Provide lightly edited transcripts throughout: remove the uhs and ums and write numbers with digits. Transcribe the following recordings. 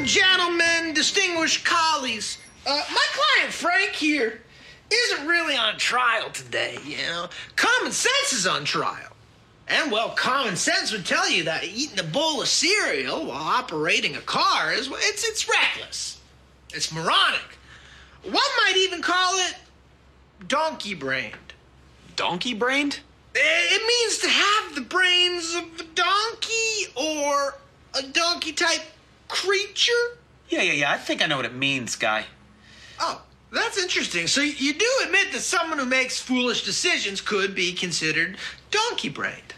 and gentlemen, distinguished colleagues, my client Frank here isn't really on trial today, you know. Common sense is on trial. And, well, common sense would tell you that eating a bowl of cereal while operating a car is, it's reckless. It's moronic. One might even call it donkey-brained. Donkey-brained? It means to have the brains of a donkey or a donkey-type creature. Yeah. I think I know what it means, guy. Oh, that's interesting. So you do admit that someone who makes foolish decisions could be considered donkey-brained.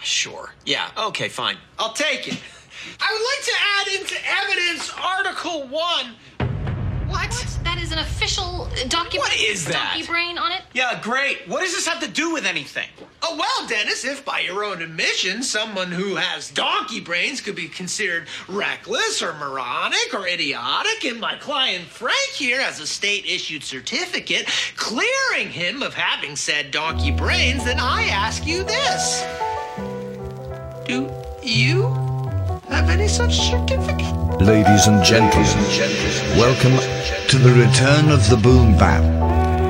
Sure. Yeah, okay, fine. I'll take it. I would like to add into evidence Article 1... What? That is an official document. What is that? Donkey brain on it? Yeah, great. What does this have to do with anything? Oh, well, Dennis, if by your own admission, someone who has donkey brains could be considered reckless or moronic or idiotic, and my client Frank here has a state-issued certificate clearing him of having said donkey brains, then I ask you this. Do you have any such certificate? Ladies and gentlemen, welcome to the Return of the Boom Bap,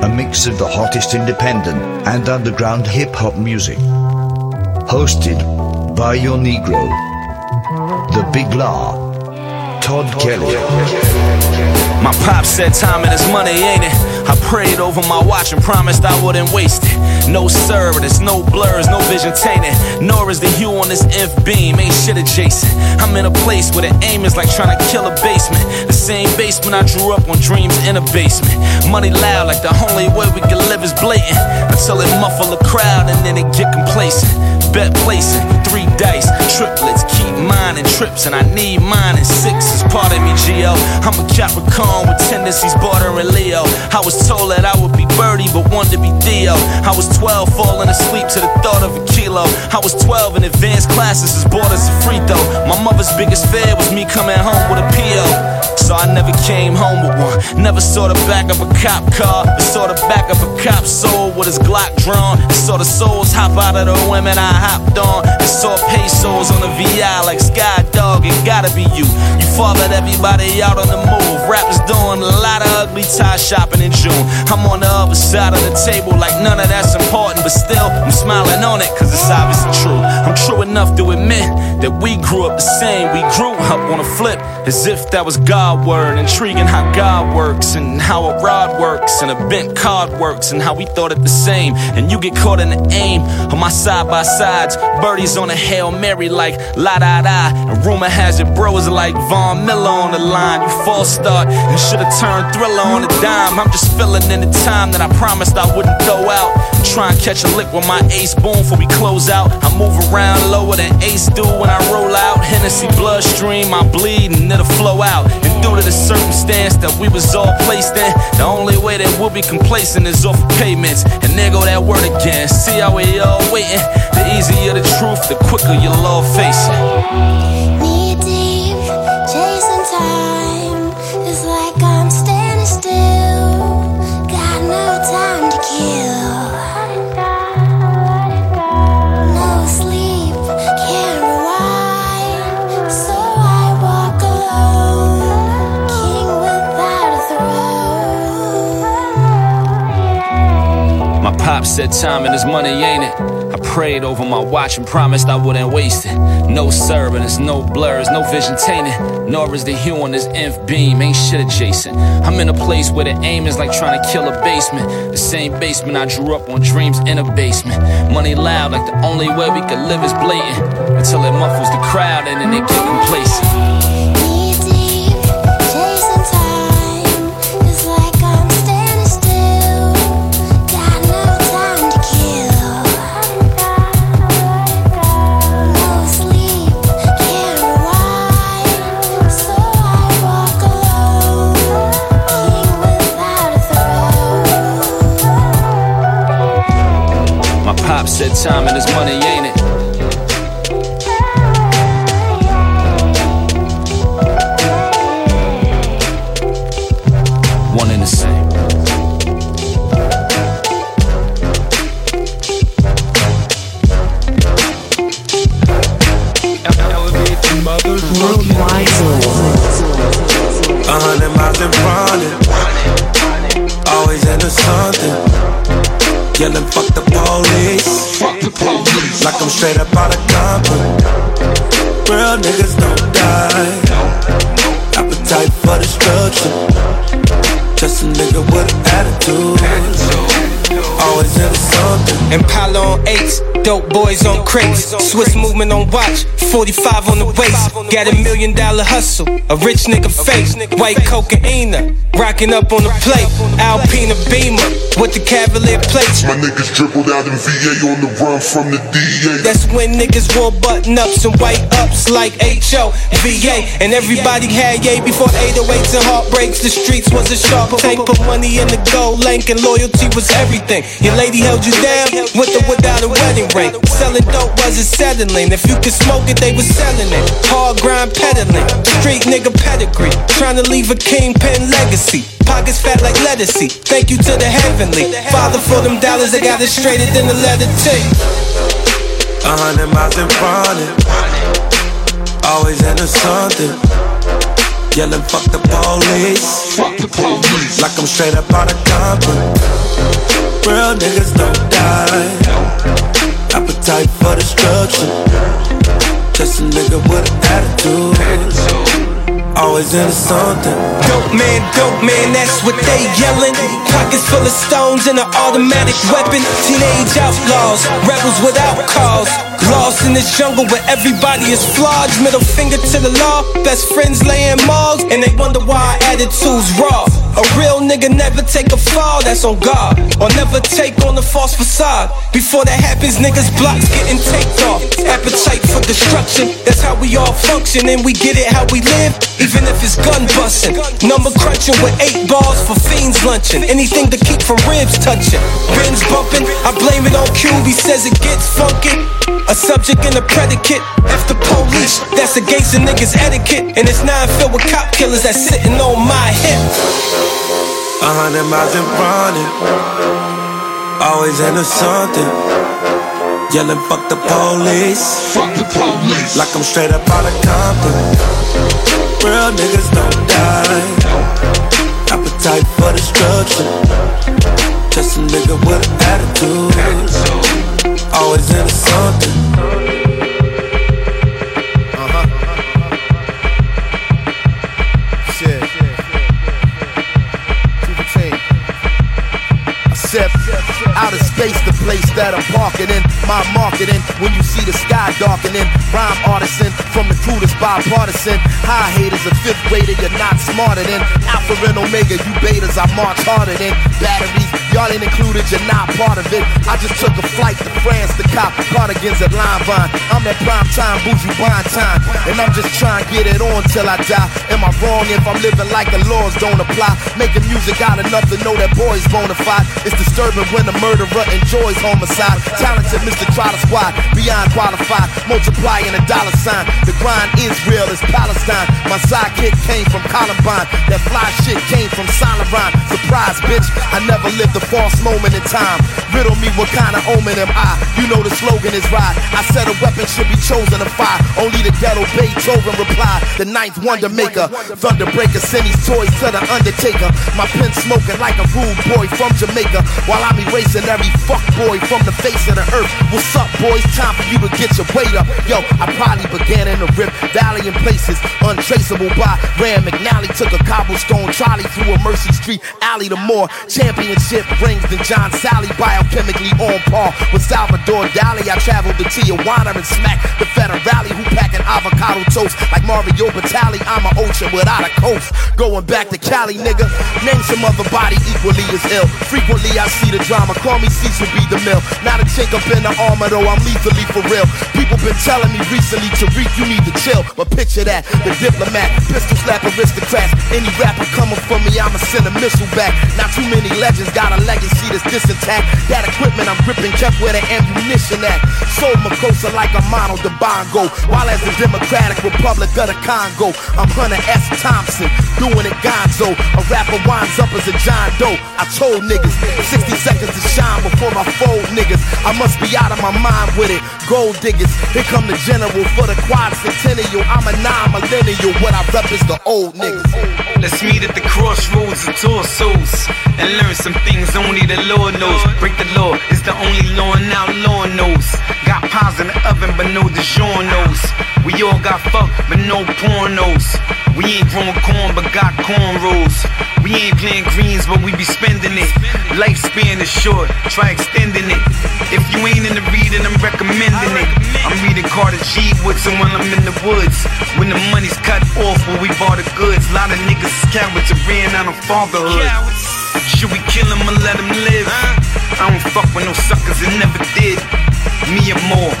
a mix of the hottest independent and underground hip-hop music. Hosted by your Negro, the Big L, Todd Kelly. My pop said time and it's money, ain't it? I prayed over my watch and promised I wouldn't waste it. No sir, there's no blurs, no vision tainted, nor is the hue on this inf beam, ain't shit adjacent. I'm in a place where the aim is like trying to kill a basement, the same basement I drew up on dreams in a basement. Money loud like the only way we can live is blatant, until it muffle a crowd and then it get complacent. Bet placing, 3 dice, triplets, keep mine and trips and I need mine and 6 is part of me, Geo. I'm a Capricorn with tendencies bordering Leo. I was told that I would be Birdie, but wanted to be Theo. I was 12, falling asleep to the thought of a kilo. I was 12 in advanced classes as bored as a free throw. My mother's biggest fear was me coming home with a P.O. So I never came home with one. Never saw the back of a cop car, but saw the back of a cop's soul with his Glock drawn. I saw the souls hop out of the women I hopped on. I saw pesos on the VI like Sky Dog. It gotta be you. You fathered everybody out on the move. Rappers doing a lot of ugly tie shopping in June. I'm on the other side of the table like none of that's important, but still I'm smiling on it cause it's obviously true. I'm true enough to admit that we grew up the same. We grew up on a flip as if that was God word, intriguing how God works and how a rod works and a bent card works and how we thought it the same. And you get caught in the aim on my side by sides. Birdies on a Hail Mary like la da da. And rumor has it bro is like Von Miller on the line. You false start and should've turned Thriller on a dime. I'm just filling in the time that I promised I wouldn't throw out. I'm trying to catch a lick with my ace boom before we close out. I move around lower than ace do when I roll out. Hennessy bloodstream, I bleed and it'll flow out. Due to the circumstance that we was all placed in, the only way that we'll be complacent is off of payments. And there go that word again. See how we all waiting. The easier the truth, the quicker you'll all face it. Knee deep, chasing time. It's like I'm standing still. Got no time to kill. My pop said time and his money, ain't it? I prayed over my watch and promised I wouldn't waste it. No sir, but there's no blurs, no vision tainted, nor is the hue on this inf beam, ain't shit adjacent. I'm in a place where the aim is like trying to kill a basement, the same basement I drew up on dreams in a basement. Money loud like the only way we could live is blatant, until it muffles the crowd and then they get complacent. Said time and his money, ain't it? One and the same. Elevate the mother's worldwide. and bonded, always into something. Yelling, fuck the police. Fuck the police. Like I'm straight up out of Compton. Real niggas don't die. Appetite for destruction. Just a nigga with an attitude. Always into something. Impala on 8s, dope boys on crates. Swiss movement on watch, 45 on the waist. Got $1 million hustle, a rich nigga face. White cocaine, rocking up on the plate. Alpina Beamer, with the Cavalier plates. My niggas dribbled out in VA on the run from the DA. That's when niggas wore button ups and white ups like H-O-V-A. And everybody had yay before 808s and Heartbreaks. The streets was a sharp tank, put money in the gold link, and loyalty was everything. Your lady held you down with or without a wedding ring. Selling dope wasn't settling. If you could smoke it, they was selling it. Hard grind peddling, street nigga pedigree, trying to leave a kingpin legacy. Pockets fat like lettucey. Thank you to the heavenly Father for them dollars. I got it straighter than the letter T. 100 miles in front of, always into something. Yelling, fuck the police. Fuck the police. Like I'm straight up out of Compton. Real niggas don't die. Appetite for destruction. Just a nigga with an attitude. Always into something. Dope man, that's what they yelling. Pockets full of stones and an automatic weapon. Teenage outlaws, rebels without cause. Lost in this jungle where everybody is flogged. Middle finger to the law, best friends laying mugs. And they wonder why our attitude's raw. A real nigga never take a fall, that's on God. Or never take on a false facade. Before that happens, niggas' blocks getting taped off. Appetite for destruction, that's how we all function. And we get it how we live, even if it's gun busting. Number crunching with 8 balls for fiends lunching. Anything to keep from ribs touching. Bins bumping, I blame it on QB, says it gets funky. A subject and a predicate. F the police, that's against the niggas' etiquette. And it's now filled with cop killers that's sitting on my hip. 100 miles in front of, always into something. Yelling, fuck the police. Fuck the police. Like I'm straight up out of Compton. Real niggas don't die. Appetite for destruction. Just a nigga with an attitude. Always into something. Outer space, the place that I'm parking in. My marketing, when you see the sky darkening. Rhyme artisan, from the crew that's bipartisan. High haters, a fifth grader, you're not smarter than. Alpha and Omega, you betas, I march harder than. Batteries, y'all ain't included, you're not part of it. I just took a flight to France to cop cardigans at Lime Vine. I'm at prime time, bougie wine time. And I'm just trying to get it on till I die. Am I wrong if I'm living like the laws don't apply? Making music out of nothing, know that boy's bona fide. It's disturbing when the murderer enjoys homicide. Talented Mr. Trotter Squad, beyond qualified. Multiplying a dollar sign. The grind is real, it's Palestine. My sidekick came from Columbine. That fly shit came from Solaron. Surprise, bitch, I never lived a false moment in time. Riddle me, what kind of omen am I? You know the slogan is right. I said a weapon should be chosen to fire. Only the dead obey Beethoven replied. The ninth wonder maker, Thunderbreaker, send these toys to the Undertaker. My pen smoking like a rude boy from Jamaica. While I'm erasing every fuckboy from the face of the earth. What's up, boys? Time for you to get your weight up. Yo, I probably began in the Rip Valley in places untraceable by Rand McNally. Took a cobblestone trolley through a Mercy Street alley to more championship rings than John Sally. Biochemically on par with Salvador Dali. I traveled to Tijuana and smacked the Federale, who packing avocado toast like Mario Batali. I'm an ocean without a coast. Going back to Cali, nigga. Name some other body equally as ill. Frequently I see the drama, call me Cecil B. DeMille. Not a chink up in the armor though, I'm lethally for real. People been telling me recently, Tariq, you need to chill. But picture that, the diplomat, pistol slap aristocrats. Any rapper coming for me, I'ma send a missile back. Not too many legends got a legacy that's disintact. That equipment I'm gripping kept where the ammunition at. Sold Makosa like a model to Bongo, while as the Democratic Republic of the Congo. I'm Hunter S. Thompson, doing it gonzo. A rapper winds up as a John Doe. I told niggas, 60 seconds to shine before I fold niggas. I must be out of my mind with it. Gold diggers, here come the general for the quad centennial. I'm a non-millennial. what I rep is the old niggas. Let's meet at the crossroads of torsos and learn some things only the Lord knows. Break the law is the only law now law knows. Got pies in the oven but no DiGiornos. We all got fucked but no pornos. We ain't grown corn but got cornrows. We ain't playing greens but we be spending it. Lifespan is short, try extending it. If you ain't in the reading, I'm recommending it. I'm reading Carter G. Woodson when I'm in the woods. When the money's cut off when we bought the goods. A lot of niggas is cowards that ran out of fatherhood. Should we kill him or let him live? I don't fuck with no suckers and never did. Me or more,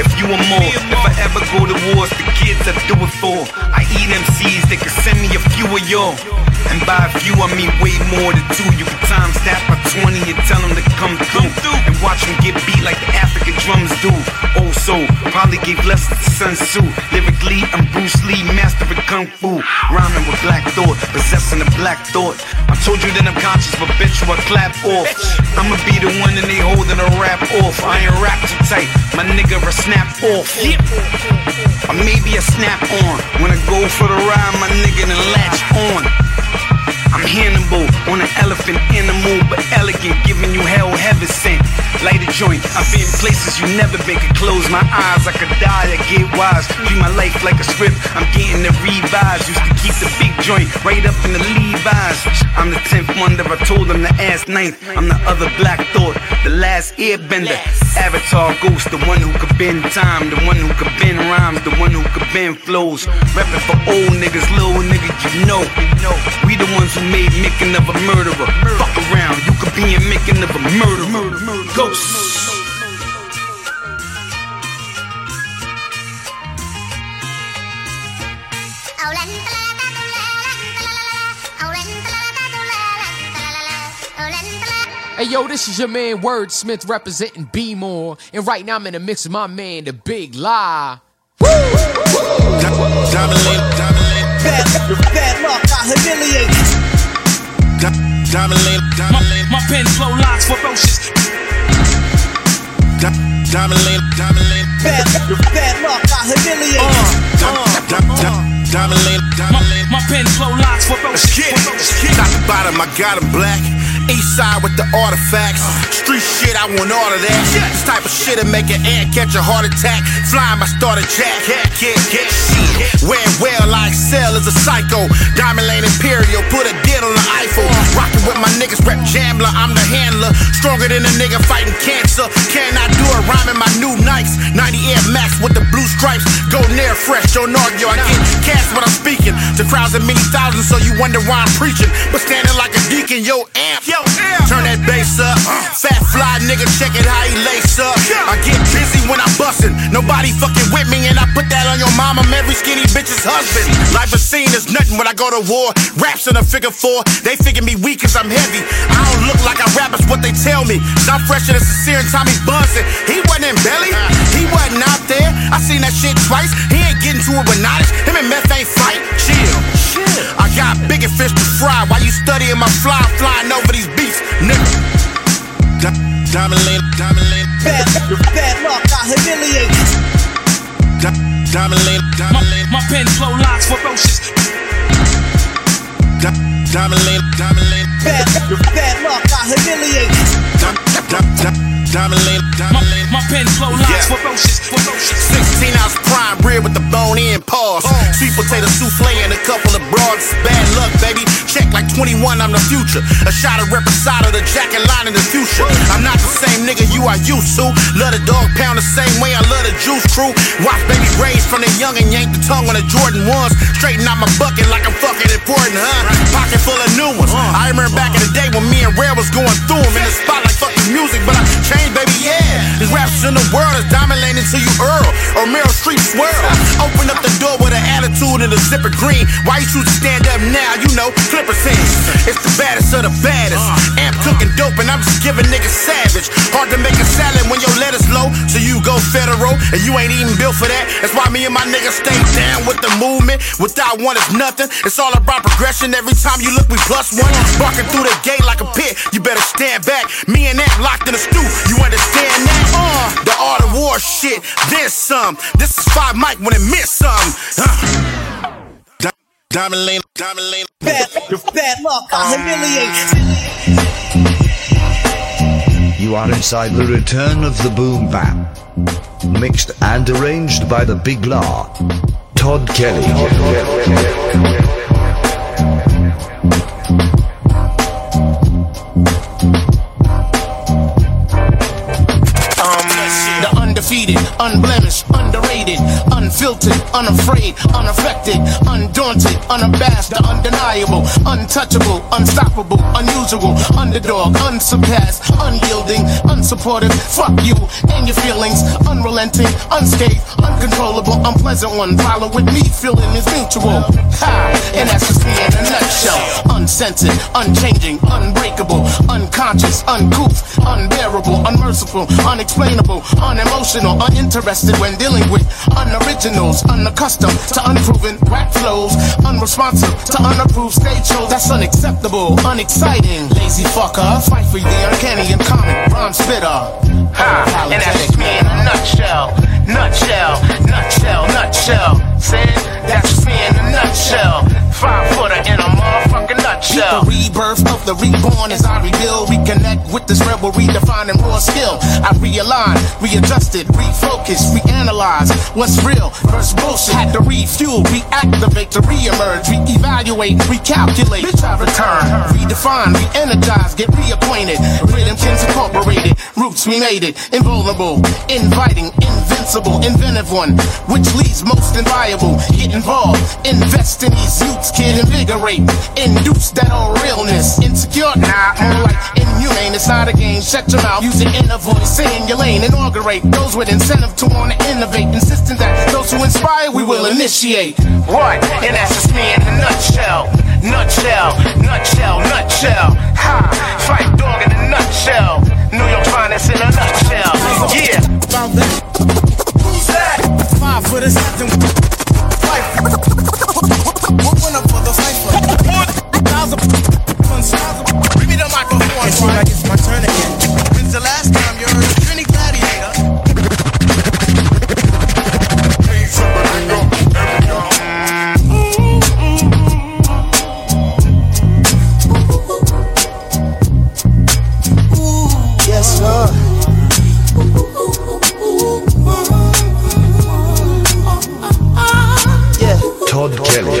if you are more. If I ever go to wars, the kids I do it for. I eat MCs, they can send me a few of y'all. And by a few, I mean way more than two. You can times that by 20 and tell them to come through. And watch them get beat like the African drums do. Oh, so, probably gave lessons to Sun Tzu. Lyrically, I'm Bruce Lee, master of Kung Fu. Rhyming with Black Thought, possessing a Black Thought. I told you that I'm conscious, but bitch, you I clap off. I'ma be the one and they holding a rap off. I ain't rap too tight, my nigga, I snap off. Or maybe I snap on. When I go for the ride, my nigga, then latch on. I'm Hannibal, on an elephant animal, but elegant, giving you hell heaven sent. Light a joint, I've been places you never been. Could close my eyes, I could die, I get wise. Treat my life like a script, I'm getting the revised. Used to keep the big joint, right up in the Levi's. I'm the 10th wonder, I told them to ask 9th. I'm the other Black Thought, the last airbender. Avatar ghost, the one who could bend time, the one who could bend rhymes, the one who could bend flows. Reppin' for old niggas, little niggas, you know. We the ones who made making of a murderer. Fuck around, you could be in making of a murderer. Ghost. Hey yo, this is your man Wordsmith representing B-more, and right now I'm in the mix with my man, the Big Lie. Woo! Bad luck, I humiliate. My pen slow locks ferocious. Bad luck, I humiliate. My pen slow locks ferocious. Top to bottom, I got him black. East side with the artifacts. Street shit, I want all of that. This type of shit'll make an ant catch a heart attack. Flying, I start a jack. Can't shit. Wear well, I excel as a psycho. Diamond Lane Imperial, put a deal on the Eiffel. Rockin' with my niggas, rep Jambler, I'm the handler. Stronger than a nigga fighting cancer. Can I do it? Rhyming my new Nikes. 90 Air Max with the blue stripes. Go near fresh, don't argue. I get cast when I'm speaking to crowds of many thousands, so you wonder why I'm preaching. But standing like a deacon, yo, amp. Turn that bass up, fat fly nigga, check it how he lace up. I get busy when I'm bustin', nobody fuckin' with me, and I put that on your mama, every skinny bitch's husband. Life a scene is nothing when I go to war, raps in a figure four, they figure me weak cause I'm heavy. I don't look like I rap, it's what they tell me. I'm fresher than sincere and Tommy Bunsen, he wasn't in Belly, he wasn't out there, I seen that shit twice, he ain't getting to it with knowledge, him and meth ain't fight, chill. I got bigger fish to fry while you studying my fly, flying over these beats, nigga. Dominate. Bad luck, I humiliate. Dominate. My pen slow locks ferocious. Dominate. Bad luck, I humiliate. Dominate. My pen slow locks ferocious. 16-ounce prime rib with the bone in paws. Sweet potato souffle and a couple of broads. Bad luck, baby. Check like 21, I'm the future. A shot of reposado, the jacket line in the future. I'm not the same nigga you are used to. Love the dog pound the same way I love the juice crew. Watch baby raised from the young and yank the tongue on the Jordan 1s. Straighten out my bucket like I'm fucking important, huh? Pocket full of new ones. I remember back in the day when me and Rare was going through them in the spotlight, fucking music, but I changed, baby, yeah. These raps in the world is dominating till you Earl or Meryl Streep swirl. Open up the door with an attitude and a zipper green. Why you choose to stand up now? You know, Clippers hands. It's the baddest of the baddest. Amp cooking dope and I'm just giving niggas savage. Hard to make a salad when your lettuce low, so you go federal and you ain't even built for that. That's why me and my niggas stay down with the movement. Without one is nothing. It's all about progression. Every time you look, we plus one. Barking through the gate like a pit. You better stand back. Me and Amp locked in a stew. You understand that? The art of war shit. This is 5 mic when it meant something. Diamond Lane. Bad luck, I humiliate. You are inside the Return of the Boom Bap, mixed and arranged by the Big L, Todd Kelly. The undefeated, unblemished, underrated, unfiltered, unafraid, unaffected, undaunted, unabashed, the undeniable, untouchable, unstoppable, unusual, underdog, unsurpassed, unyielding, unsupportive, fuck you and your feelings, unrelenting, unscathed, uncontrollable, unpleasant one, follow with me, feeling is mutual, ha, and that's just me in a nutshell, uncensored, unchanging, unbreakable, unconscious, uncouth, unbearable, unmerciful, unexplainable, unemotional, uninterested when dealing with unoriginals, unaccustomed to unproven rap flows, unresponsive to unapproved stage shows. That's unacceptable, unexciting, lazy fucker, fight for the uncanny and comic rhyme spitter. Ha, and that's me in a nutshell. Said, that's me in a nutshell. 5-footer in a motherfucking nutshell. The rebirth of the reborn as I rebuild, reconnect with this rebel, redefining raw skill. I realigned, readjusted, refocused, reanalyzed what's real versus bullshit. Had to refuel, reactivate, to reemerge, reevaluate, recalculate. Bitch, I return, redefine, reenergize, get reacquainted. Rhythmkins Incorporated, roots we made it. Invulnerable, inviting, invincible, inventive one, which leads most inviolable. Get involved, invest in these youths, kid, invigorate, induce that all realness. Insecure, nah, more like inhumane. It's not a game, shut your mouth, use your inner voice, stay in your lane, inaugurate those with incentive to want to innovate, insisting that those who inspire we will initiate. What? And that's just me in a nutshell. Ha! Fight dog in a nutshell. New York finest in a nutshell. Yeah. About that. Who's that? 5 foot is something. Fight. One up for the fight for. 1,000. Bring me the microphone. It's when I get my turn again. When's the last time you heard a Trinity Gladiator? Please, somebody go. There we go.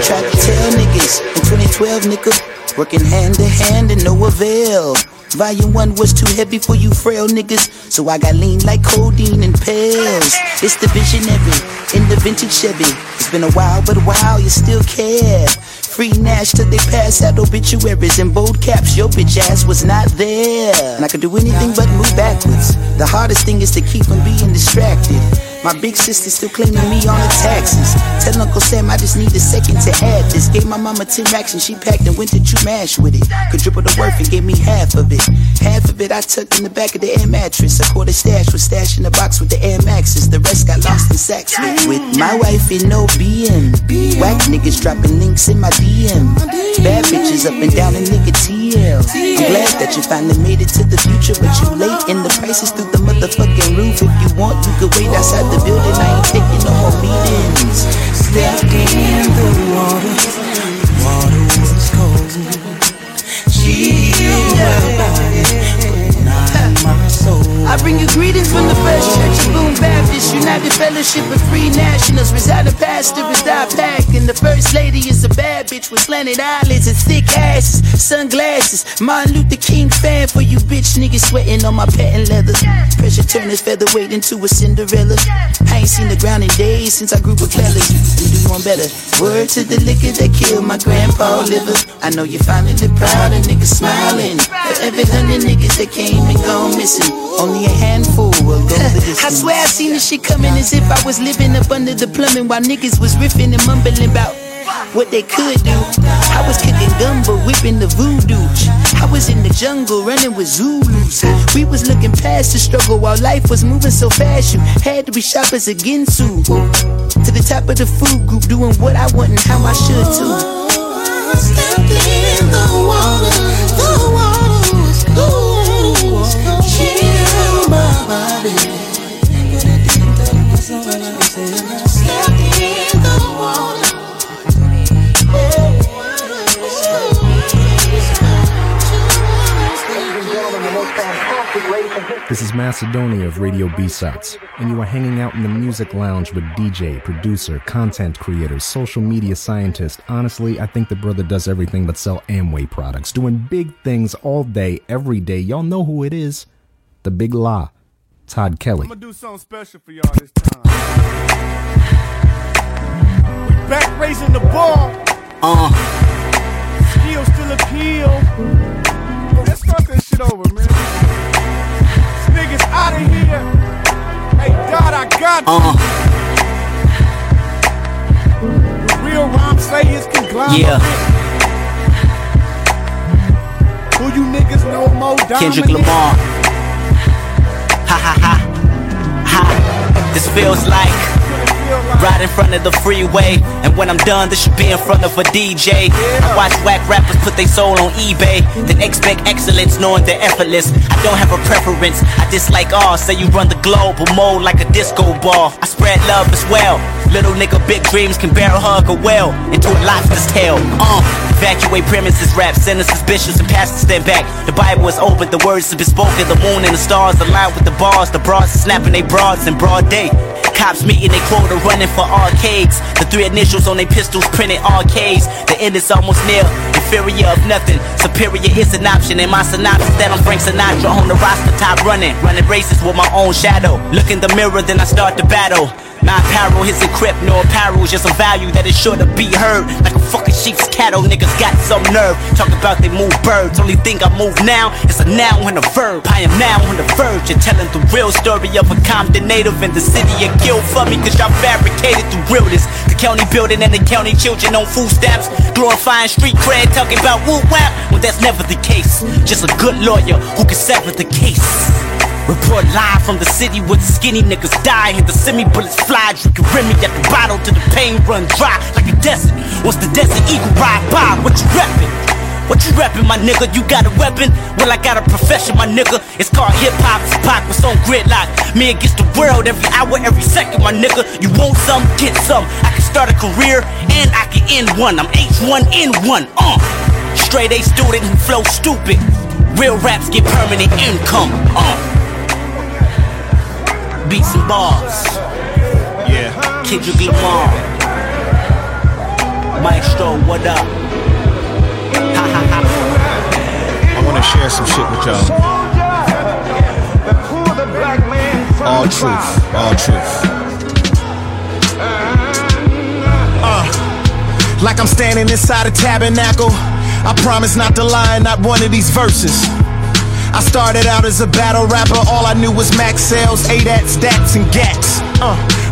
Try to tell niggas in 2012, nigga, working hand to hand and no avail. Volume 1 was too heavy for you frail niggas, so I got lean like codeine and pills. It's the visionary in the vintage Chevy. It's been a while, but wow, you still care. Free Nash till they pass out obituaries in bold caps. Your bitch ass was not there, and I could do anything but move backwards. The hardest thing is to keep from being distracted. My big sister still claiming me on her taxes. Tell Uncle Sam I just need a second to add this. Gave my mama 10 racks and she packed and went to chew mash with it. Could dribble the worth and gave me half of it. Half of it I tucked in the back of the air mattress. A quarter stash was stashed in the box with the Air Maxes. The rest got lost in sacks with my wife in no BM. Whack niggas dropping links in my DM. Bad bitches up and down in nigga TL. I'm glad that you finally made it to the future, but you late and the prices through the motherfucking roof. If you want, you could wait outside the building, I ain't taking no more meetings. Stepped in the water was cold. She knew about it, but not my soul. I bring you greetings from the First Church of Boom Baptist, United Fellowship of Free Nationals. Residing pastor is our pack, and the First Lady is a bad bitch with slanted eyelids and thick asses, sunglasses. Martin Luther King fan for you bitch niggas sweating on my patent leathers. Pressure turn his featherweight into a Cinderella. I ain't seen the ground in days since I grew with Kelly. We do one better. Word to the liquor that killed my grandpa liver. I know you finally the proud and niggas smiling. For every 100 niggas that came and gone missing, only a handful will go the distance. I swear I seen this shit coming as if I was living up under the plumbing while niggas was riffing and mumbling about what they could do. I was kicking gumbo, whipping the voodoo. I was in the jungle, running with Zulus. We was looking past the struggle while life was moving so fast. You had to be shoppers again soon. To the top of the food group, doing what I want and how I should too. I stepped in the water was cool. Body. Stepped in the water. This is Macedonia of Radio B-Sites, and you are hanging out in the music lounge with DJ, producer, content creator, social media scientist. Honestly, I think the brother does everything but sell Amway products, doing big things all day, every day. Y'all know who it is. The Big La, Todd Kelly. I'm gonna do something special for y'all this time. We back raising the bar. Still appeal. Let's start this shit over, man. Niggas out of here. Hey, God, I got you. Real rhyme slayers can climb. Yeah. Who you niggas know more? Kendrick Lamar. Ha ha ha. Ha. This feels like right in front of the freeway. And when I'm done, this should be in front of a DJ. I watch whack rappers put their soul on eBay, then expect excellence knowing they're effortless. I don't have a preference, I dislike all. Say you run the globe, but mold like a disco ball. I spread love as well. Little nigga, big dreams can barrel hug a whale into a lobster's tail. Evacuate premises, rap, sentences, bishops and pastors stand back. The Bible is open, the words have been spoken. The moon and the stars align with the bars. The broads are snapping they broads in broad day. Cops meeting they quota running for arcades. The three initials on they pistols printed arcades. The end is almost near, inferior of nothing. Superior is an option, and my synopsis that I'm Frank Sinatra on the roster top running. Running races with my own shadow. Look in the mirror, then I start the battle. My apparel is a crip, no apparel's just a value that is sure to be heard. Like a fucking sheep's cattle, niggas got some nerve. Talk about they move birds, only thing I move now is a noun and a verb. I am now on the verge and telling the real story of a Compton native in the city of Guild for me, cause y'all fabricated through realness. The county building and the county children on food stamps, glorifying street cred, talking about woo-wap. Well, that's never the case. Just a good lawyer who can sever the case. Report live from the city where the skinny niggas die. Hit the semi-bullets fly, drinking Remy at the bottle till the pain run dry like a desert. Once the desert eagle ride by, what you reppin'? What you reppin', my nigga? You got a weapon? Well, I got a profession, my nigga. It's called hip-hop, it's Pac, what's on gridlock? Me against the world, every hour, every second, my nigga. You want some, get some. I can start a career, and I can end one. I'm H1N1, Straight A student who flow stupid. Real raps get permanent income, Beats and bars. Yeah. Kendrick Lamar. Maestro, what up? Ha ha ha. I want to share some shit with y'all. All truth. All truth. Like I'm standing inside a tabernacle. I promise not to lie in not one of these verses. I started out as a battle rapper, all I knew was max sales, ADATs, DATs, and GATs.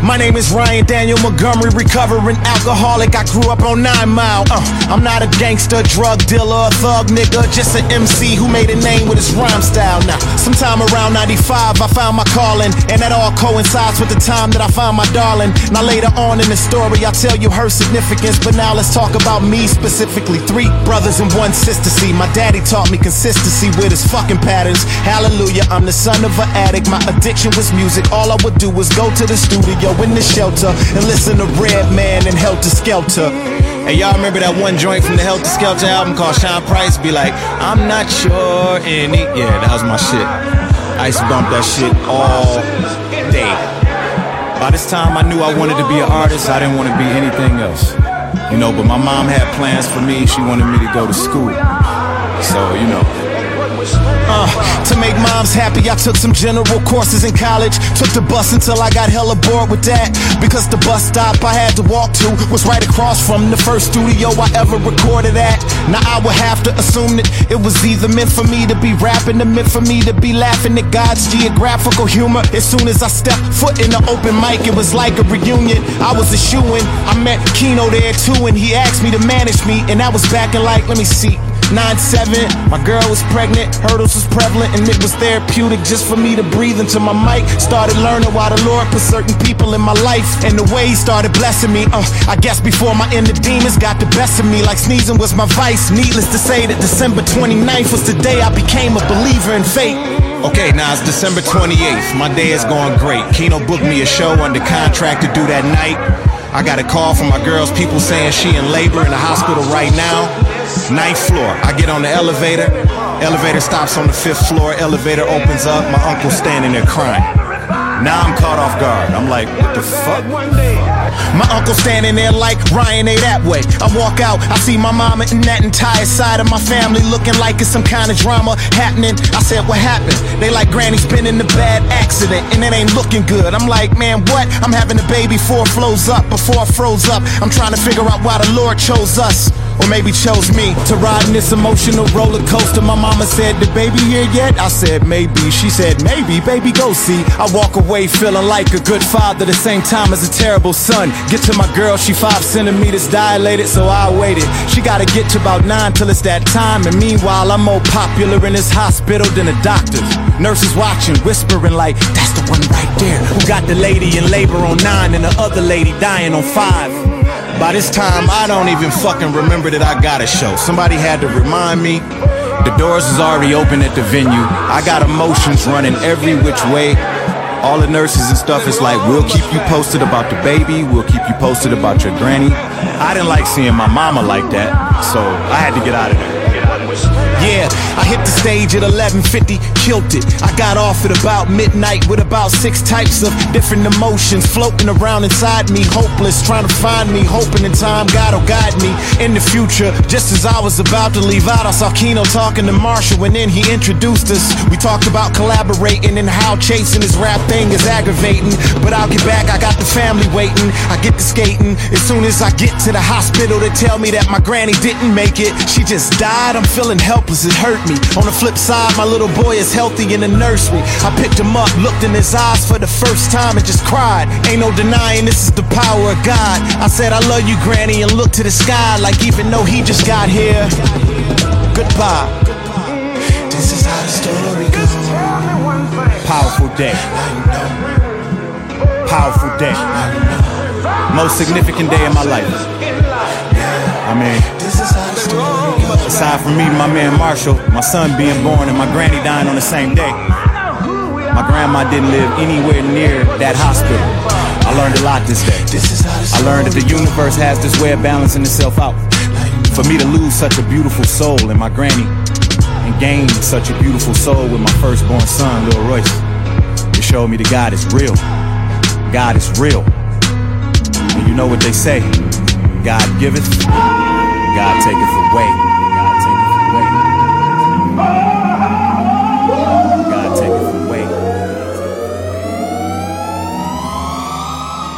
My name is Ryan Daniel Montgomery, recovering alcoholic. I grew up on 9 Mile. I'm not a gangster, drug dealer, thug nigga, just an MC who made a name with his rhyme style. Now, sometime around 95, I found my calling, and that all coincides with the time that I found my darling. Now, later on in the story, I'll tell you her significance, but now let's talk about me specifically. 3 brothers and 1 sister. See, my daddy taught me consistency with his fucking patterns. Hallelujah, I'm the son of an addict. My addiction was music. All I would do was go to the studio in the shelter and listen to Red Man and Helter Skelter. Hey, y'all remember that one joint from the Helter Skelter album called Sean Price? Be like, I'm not sure any. Yeah, that was my shit. I used to bump that shit all day. By this time, I knew I wanted to be an artist. I didn't want to be anything else. You know, but my mom had plans for me. She wanted me to go to school. So, you know. To make moms happy, I took some general courses in college. Took the bus until I got hella bored with that, because the bus stop I had to walk to was right across from the first studio I ever recorded at. Now I would have to assume that it was either meant for me to be rapping or meant for me to be laughing at God's geographical humor. As soon as I stepped foot in the open mic, it was like a reunion. I was a shoo-in. I met Kino there too, and he asked me to manage me, and I was back in like, let me see, 97, my girl was pregnant, hurdles was prevalent, and it was therapeutic just for me to breathe into my mic. Started learning why the Lord put certain people in my life, and the way he started blessing me. I guess before my inner demons got the best of me, like sneezing was my vice. Needless to say that December 29th was the day I became a believer in fate. Okay, now it's December 28th, my day is going great. Kino booked me a show under contract to do that night. I got a call from my girl's people saying she in labor in the hospital right now. 9th floor, I get on the elevator, Elevator stops on the 5th floor, elevator opens up, my uncle's standing there crying. Now I'm caught off guard, I'm like, what the fuck? My uncle standing there like Ryan A. that way. I walk out, I see my mama and that entire side of my family looking like it's some kind of drama happening. I said, what happened? They like, Granny's been in a bad accident and it ain't looking good. I'm like, man, what? I'm having a baby before it flows up, before I froze up. I'm trying to figure out why the Lord chose us, or maybe chose me, to ride in this emotional roller coaster. My mama said, the baby here yet? I said, maybe. She said, maybe, baby, go see. I walk away feeling like a good father, the same time as a terrible son. Get to my girl, she 5 centimeters dilated, so I waited. She gotta get to about 9 till it's that time, and meanwhile I'm more popular in this hospital than a doctor. Nurses watching, whispering like, that's the one right there who got the lady in labor on 9 and the other lady dying on 5. By this time, I don't even fucking remember that I got a show. Somebody had to remind me. The doors was already open at the venue. I got emotions running every which way. All the nurses and stuff is like, we'll keep you posted about the baby. We'll keep you posted about your granny. I didn't like seeing my mama like that, so I had to get out of there. Yeah, I hit the stage at 11:50, killed it. I got off at about midnight with about 6 types of different emotions floating around inside me, hopeless, trying to find me, hoping in time God'll guide me in the future. Just as I was about to leave out, I saw Kino talking to Marshall, and then he introduced us. We talked about collaborating and how chasing his rap thing is aggravating, but I'll get back, I got the family waiting. I get to skating, as soon as I get to the hospital they tell me that my granny didn't make it, she just died. I'm feeling helpless, it hurt me. On the flip side, my little boy is healthy in the nursery. I picked him up, looked in his eyes for the first time and just cried. Ain't no denying this is the power of God. I said, I love you, Granny, and looked to the sky like even though he just got here, goodbye. This is how the story goes. Powerful day. Powerful day. Most significant day in my life. I mean, this is how the story goes. Aside from meeting my man Marshall, my son being born, and my granny dying on the same day, my grandma didn't live anywhere near that hospital. I learned a lot this day. I learned that the universe has this way of balancing itself out. For me to lose such a beautiful soul in my granny and gain such a beautiful soul with my firstborn son, Lil Royce, it showed me that God is real. God is real. And you know what they say, God giveth, God taketh away. God take it away.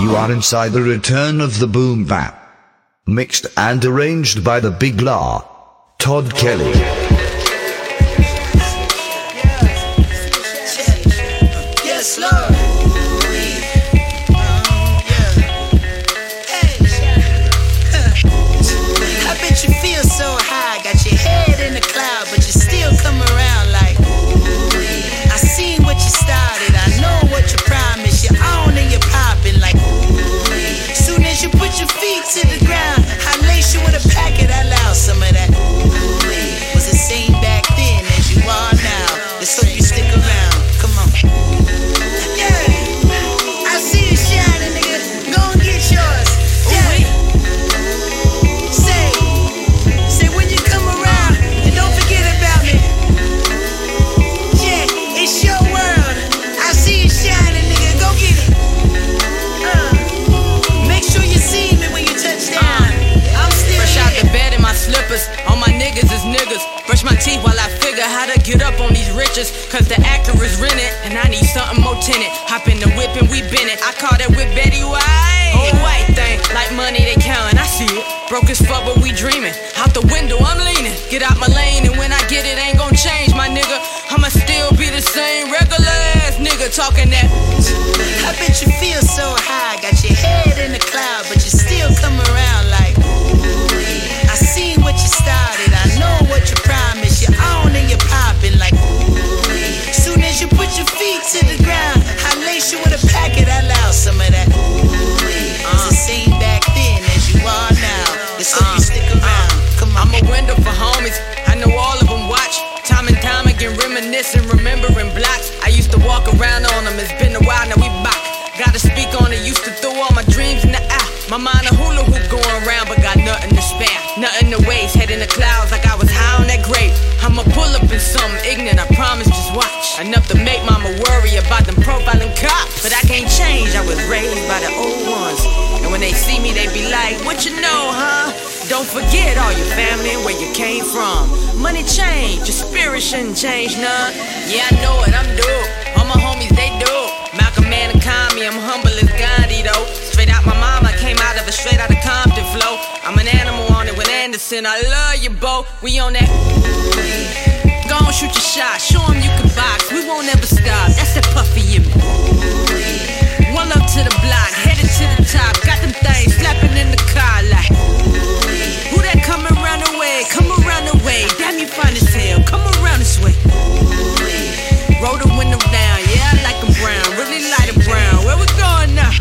You are inside the Return of the Boom Bap, mixed and arranged by the Big L, Todd Kelly. Yes, Lord. I bet you feel so high, got your head in the cloud, but you still come around like, ooh, I seen what you started, I know what you promised, you're on and you're popping like, ooh, soon as you put your feet to the ground, I lace you with a packet, I allow some of that, ooh, was the same back then as you are now, let's hope you stick around, come on, yeah, I see you shining, nigga, go and get yours, yeah. All my niggas is niggas. Brush my teeth while I figure how to get up on these riches. Cause the Acura's rented and I need something more tinted. Hop in the whip and we bend it. I call that whip Betty White. Old white thing, like money they countin', I see it. Broke as fuck but we dreamin'. Out the window I'm leaning. Get out my lane and when I get it ain't gon' change, my nigga. I'ma still be the same regular ass nigga talking that. I bet you feel so high, got your head in the cloud, but you still come around like, I seen what you started, I know what you promised, you're on and you're popping like, ooh, soon as you put your feet to the ground, I lace you with a packet, I allow some of that, ooh, it's the same back then as you are now, let's hope you stick around, come on. I'm a window for homies, I know all of them watch, time and time again reminiscing, remembering blocks, I used to walk around on them, it's been a while now we back. Gotta speak on it, used to throw all my dreams in the eye. My mind a hula hoop going round, but got nothing to spare. Nothing to waste, head in the clouds like I was high on that grape. I'ma pull up even something ignorant, I promise, just watch. Enough to make mama worry about them profiling cops. But I can't change, I was raised by the old ones. And when they see me, they be like, what you know, huh? Don't forget all your family and where you came from. Money change, your spirit shouldn't change none. Yeah, I know it, I'm dope. All my homies, they dope. Malcolm and Kami, I'm humble as Gandhi, though. Straight out my mama, came out of it, straight out of Compton flow. I'm an animal on it with Anderson, I love you, bo. We on that. Go on, shoot your shot, show them you can box. We won't ever stop, that's that puffy in me. One up to the block, headed to the top. Got them things slapping in the car like. Who that coming round the way, come around the way. Damn you fine as hell, come around this way. Roll the window down, yeah I like them brown. Really light them brown, where we going now?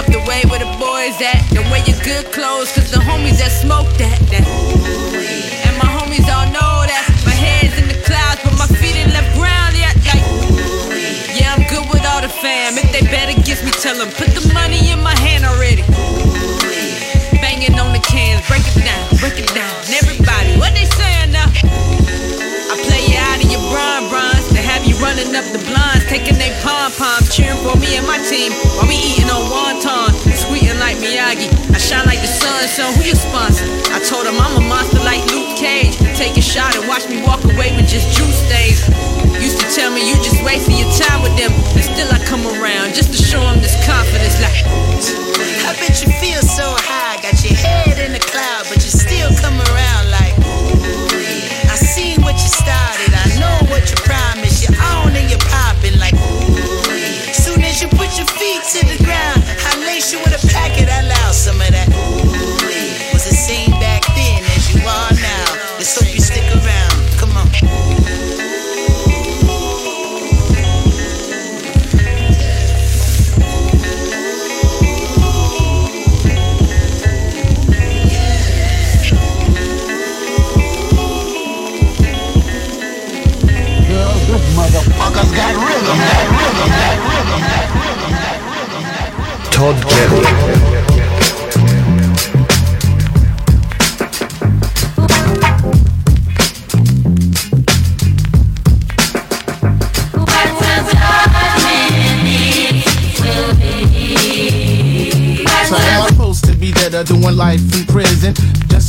Up the way where the boys at, and wear your good clothes, cause the homies that smoke that. And my homies all know that. My head's in the clouds, but my feet ain't left ground yet. Like, yeah, I'm good with all the fam. If they bet against me, tell them, put the money in my hand already. Banging on the cans, break it down, and everybody, what they saying now? I play you out of your bronze. Running up the blinds, taking they pom-poms, cheering for me and my team while we eating on wonton, sweeting like Miyagi. I shine like the sun, so who you sponsor? I told him I'm a monster like Luke Cage. Take a shot and watch me walk away with just juice stains. Used to tell me you just wasting your time with them, but still I come around just to show them this confidence. Like, I bet you feel so high, got your head in the cloud, but you still come around like. I seen what you started, I know what you promised. You're on and you're popping like. Ooh. Soon as you put your feet to the ground, I lace you with a packet, I allow some of that. Ooh. Was the same back then as you are now. Let's hope you stick around, come on. Motherfuckers got rhythm, that rhythm, that rhythm, that rhythm, that rhythm, that rhythm. Todd Kelly. What does government need to be? So am I supposed to be dead or doing life in prison?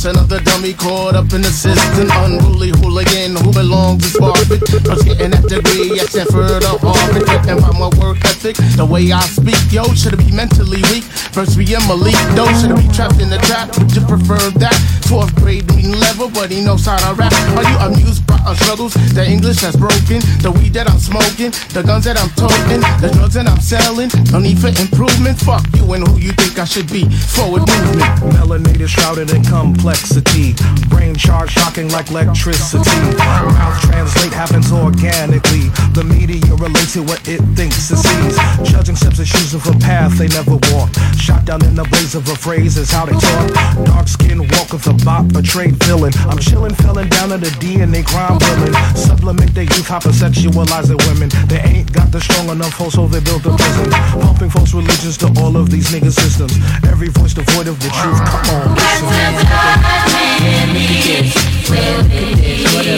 Another dummy caught up in the system. Unruly hooligan who belongs to Spartan. I was getting that degree at Stanford or Harvard. And by my work ethic, the way I speak, yo, should I be mentally weak? First we in Malik, though, should I be trapped in the trap? Would you prefer that? 4th grade reading level, but he knows how to rap. Are you amused by our struggles? The English that's broken, the weed that I'm smoking, the guns that I'm toting, the drugs that I'm selling. No need for improvement, fuck you and who you think I should be. Forward movement. Melanated, shrouded in complex. Complexity. Brain charge shocking like electricity. Mouth translate happens organically. The media relates to what it thinks it sees. Judging steps and choosing for path they never walk. Shot down in the blaze of a phrase is how they talk. Dark skin walk with a bop, a trade villain. I'm chilling, felling down on the DNA crime villain. Supplement their youth, hypersexualizing women. They ain't got the strong enough hold, so they build the prison. Pumping false religions to all of these nigga systems. Every voice devoid of the truth. Come on, listen. Whatever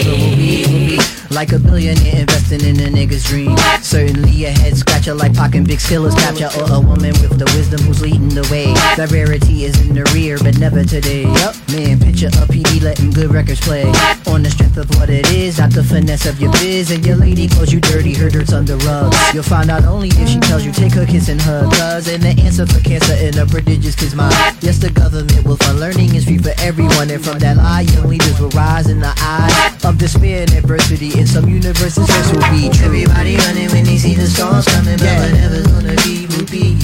will be. Like a billionaire investing in a nigga's dream. Certainly a head scratcher like Pac and Big Skillers capture. Or a woman with the wisdom who's leading the way. The rarity is in the rear, but never today. Yup, man, picture a PD letting good records play. On the strength of what it is, not the finesse of your biz. And your lady calls you dirty, her dirt's under rugs. You'll find out only if she tells you take her kiss and hug. Cause and the answer for cancer in a prodigious kid's mind. Yes, the government will fund learning is free for everyone. And from that lie, young leaders will rise in the eye of despair and adversity. Some universes first will be true. Everybody running when they see the storms coming, but whatever's gonna be will be.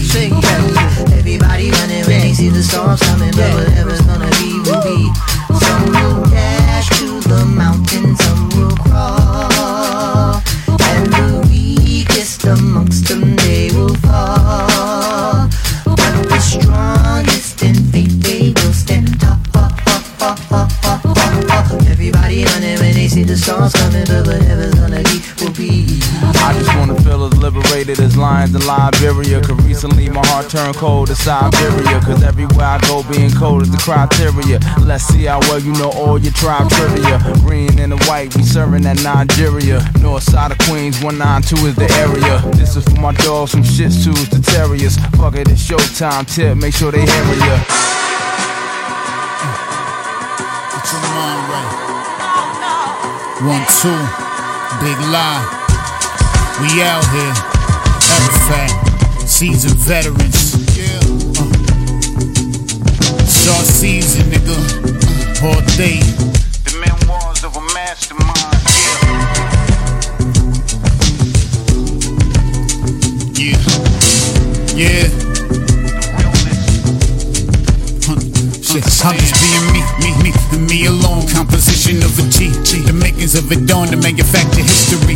Everybody running when they see the storms coming, but whatever's gonna be will be. Some will dash to the mountain, some will crawl, and the weakest amongst them they will fall. But the strongest in faith they will stand up. Everybody running when they see the storms coming, but whatever's gonna be will be. free. I just wanna feel as liberated as lions in Liberia. Cause recently my heart turned cold to Siberia. Cause everywhere I go being cold is the criteria. Let's see how well you know all your tribe trivia. Green and the white, we serving at Nigeria. North side of Queens, 192 is the area. This is for my dogs from Shih Tzus to Terriers. Fuck it, it's showtime, tip, make sure they hear ya. Get your mind right. 1, 2, big lie. We out here, Everfact, seasoned veterans. It's our season, nigga, all day. The memoirs of a mastermind, yeah. Yeah, the realness. I'm just being me, and me alone. Composition of a G, the makings of a dawn, the manufacture history.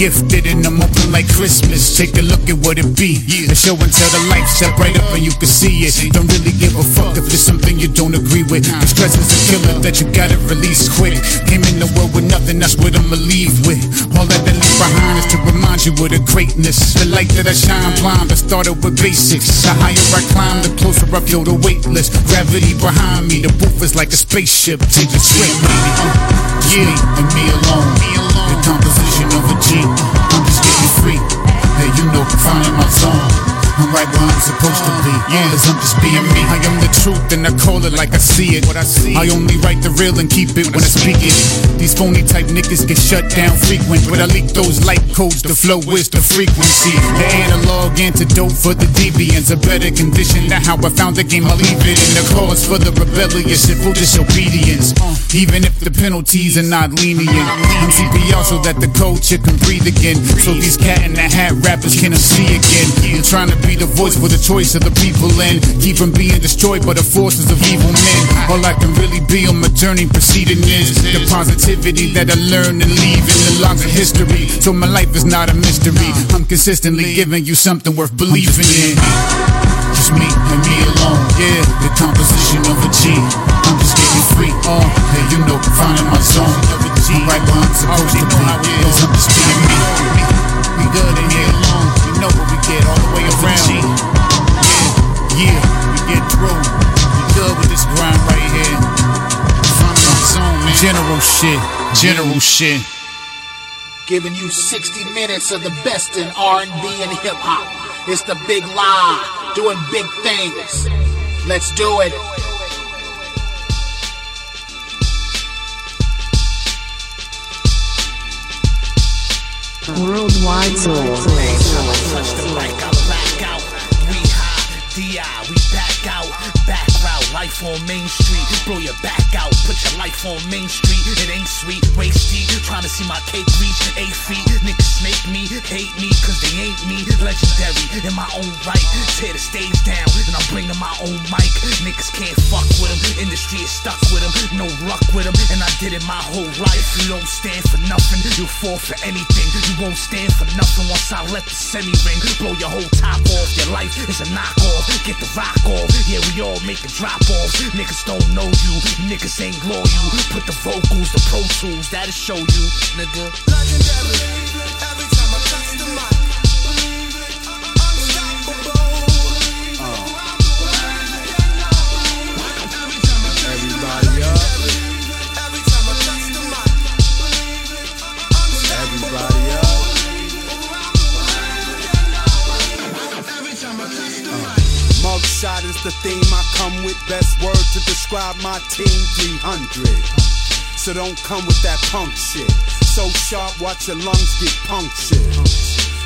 Gifted and I'm open like Christmas. Take a look at what it be. The show and tell the life set right up and you can see it. Don't really give a fuck if there's something you don't agree with. The stress is a killer that you gotta release quick. Came in the world with nothing, that's what I'ma leave with. All that I leave behind is to remind you of the greatness. The light that I shine blind, I started with basics. The higher I climb, the closer I feel the weightless. Gravity behind me, the roof is like a spaceship. Take it straight, baby. Yeah, and me alone. Composition of a G, I'm just getting free. Hey, you know, finding my zone. I'm right where I'm supposed to be. Yeah, cause I'm just being me. I am the truth and I call it like I see it. What I see, I only write the real and keep it when I speak it. These phony type niggas get shut down frequent. When I leak those light codes, the flow is the frequency. The analog antidote for the deviants. A better condition than how I found the game. I'll leave it in the cause for the rebellious civil disobedience. Even if the penalties are not lenient, I'm CPR so that the culture can breathe again. So these cat in the hat rappers can see again. I'm trying to be the voice for the choice of the people and keep from being destroyed by the forces of evil men. All I can really be on my journey proceeding is the positivity that I learned and leave in the logs of history. So my life is not a mystery. I'm consistently giving you something worth believing in. Just me and me alone. Yeah, the composition of a G. I'm just getting free. Hey, you know, finding my zone. I'm right where I'm supposed to be. Cause I'm just being me. We good in here alone. We know what we get all the way around. Yeah, we get through. We good with this grind right here. Finding my zone, man. General shit. Giving you 60 minutes of the best in R&B and hip hop. It's the big lie, doing big things. Let's do it. Worldwide soul. We high, D.I., we back out, back route, life on Main Street. Blow your back out, put your life on Main Street. It ain't sweet, waist deep, trying to see my cake reach 8 feet. Niggas snake me, hate me, cause they ain't me. Legendary, in my own right, tear the stage down, and I'm bringing my own mic. Niggas can't fuck with them, industry is stuck with them, no luck with them, and I did it my whole life. You don't stand for nothing, you'll fall for anything. You won't stand for nothing once I let the semi ring. Blow your whole top off, your life is a knockoff. Get the rock off, yeah, we all making drop-offs. Niggas don't know you, niggas ain't loyal. Put the vocals, the pro tools, that'll show you, nigga. Legendary, every time I touch the mic. Everybody up. Mugshot is the theme I come with. Best word to describe my team, 300. So don't come with that punk shit. So sharp, watch your lungs get punctured.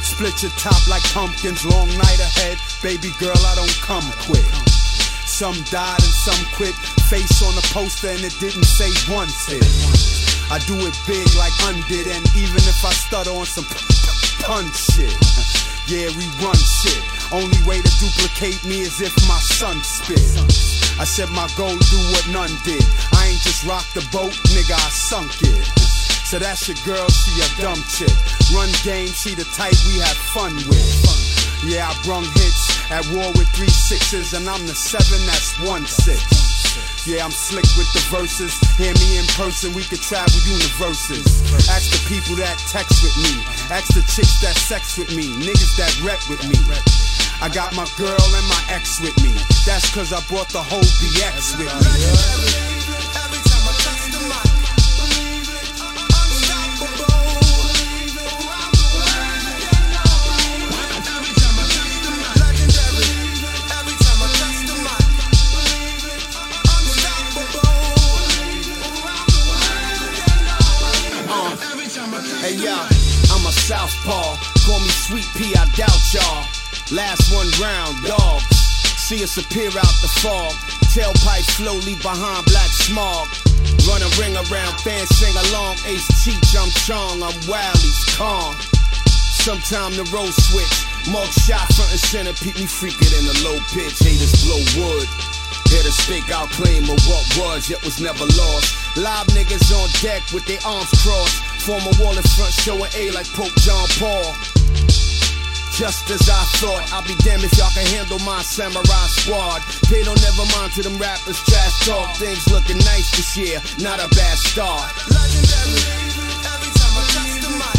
Split your top like pumpkins, long night ahead. Baby girl, I don't come quick. Some died and some quit. Face on the poster and it didn't say one thing. I do it big like Undid, and even if I stutter on some pun shit, yeah, we run shit. Only way to duplicate me is if my son spit. I said my goal do what none did. I ain't just rocked the boat, nigga, I sunk it. So that's your girl, she a dumb chick. Run game, she the type we have fun with. Yeah, I brung hits at war with 3 sixes, and I'm the 7, that's 1 6. Yeah, I'm slick with the verses. Hear me in person, we could travel universes. Ask the people that text with me. Ask the chicks that sex with me. Niggas that wreck with me. I got my girl and my ex with me. That's cause I brought the whole BX with me. Every time I touch the mic. Hey yo, I'm a southpaw, call me Sweet P, I doubt y'all. Last one round, dog. See us appear out the fog. Tailpipe slowly behind black smog. Run a ring around, fans sing along. Ace Cheech, I'm Chong, I'm Wally's Kong. Sometime the road switch. Mug shot front and center, peep me freaking in the low pitch. Haters blow wood. Here to stake out claim of what was, yet was never lost. Live niggas on deck with their arms crossed. Form a wall in front, showing A like Pope John Paul. Just as I thought, I'll be damned if y'all can handle my samurai squad. Pay no never mind to them rappers, trash talk. Things looking nice this year, not a bad start. Legendary, every time I touch the mic.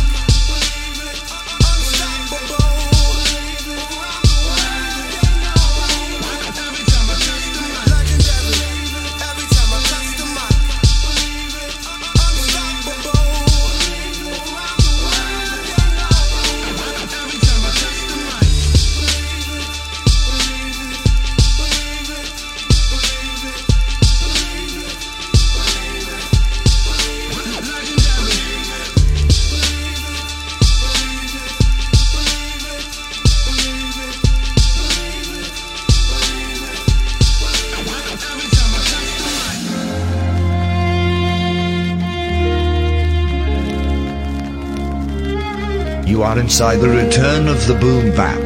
You are inside the Return of the Boom Bap,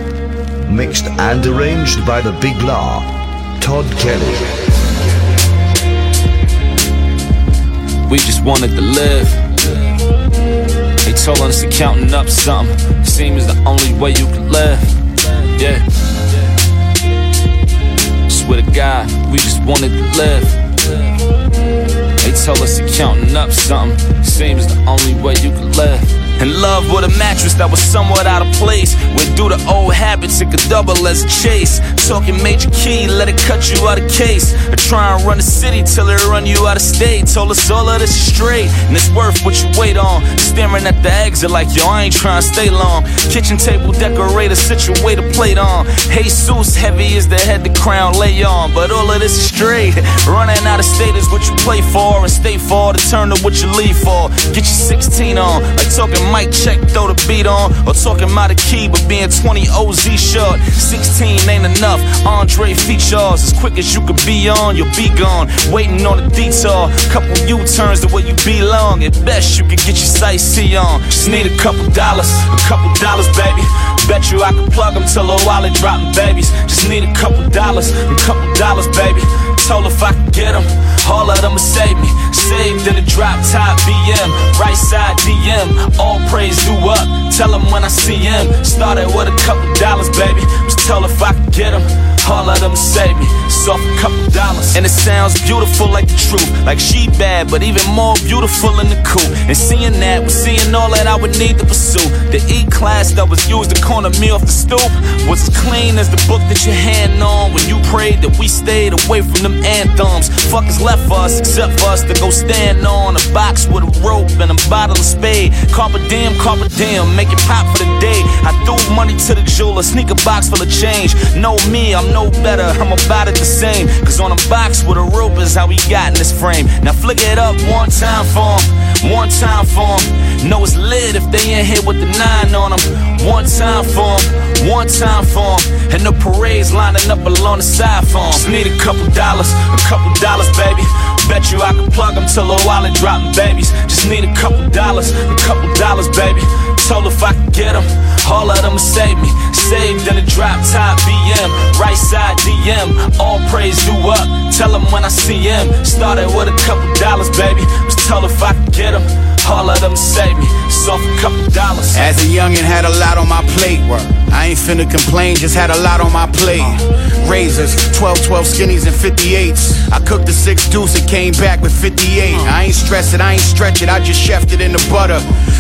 mixed and arranged by the Big L, Todd Kelly. We just wanted to live. They told us to counting up something. Seems the only way you could live. Yeah. Swear to God, we just wanted to live. They told us to counting up something. Seems the only way you could live. In love with a mattress that was somewhat out of place. Went through the old habits, it could double as a chase. Talking major key, let it cut you out of case. Or try and run the city till it run you out of state. Told us all of this is straight, and it's worth what you wait on. Staring at the exit like, yo, I ain't trying to stay long. Kitchen table decorator, situate a plate on. Jesus, heavy is the head the crown lay on. But all of this is straight. Running out of state is what you play for. And stay for, to turn to what you leave for. Get your 16 on, like talking mic check, throw the beat on, or talking about a key, but being 20 OZ short. 16 ain't enough. Andre features as quick as you could be on, you'll be gone. Waiting on a detour, couple U-turns the way you belong. At best, you could get your sightsee on. Just need a couple dollars, baby. Bet you I could plug them till a wallet dropping babies. Just need a couple dollars, baby. Told if I could get them, all of them would save me. Saved in a drop top BM, right side DM. All praise due up, tell them when I see him. Started with a couple dollars, baby. Was told if I could get them, all of them save me. Soft a couple dollars. And it sounds beautiful like the truth. Like she bad, but even more beautiful in the coupe. And seeing that was seeing all that I would need to pursue. The E-class that was used to corner me off the stoop was as clean as the book that you hand on. When you prayed that we stayed away from them anthems. Fuck is left for us except for us to go stand on a box with a rope and a bottle of spade. Carpe diem, make it pop for the day. I threw money to the jeweler, sneaker box full of change. Know me, I'm no better, I'm about it the same. Cause on a box with a rope is how we got in this frame. Now flick it up one time for him, one time for him. Know it's lit if they ain't hit with the 9 on him. One time for him, one time for him. And the parade's lining up along the side for him. Just need a couple dollars, baby. Bet you I can plug them till a wallet dropping babies. Just need a couple dollars, baby. Told if I could get them, all of them would save me. Saved in a drop top BM, right side DM. All praise due up, tell them when I see him. Started with a couple dollars, baby. Was tell if I can get them. All of them save me, so for a couple dollars. As a youngin' had a lot on my plate. I ain't finna complain, just had a lot on my plate. Razors, 12 skinnies and 58s. I cooked the 6 deuce and came back with 58. I ain't stress it, I ain't stretch it, I just chefed it in the butter.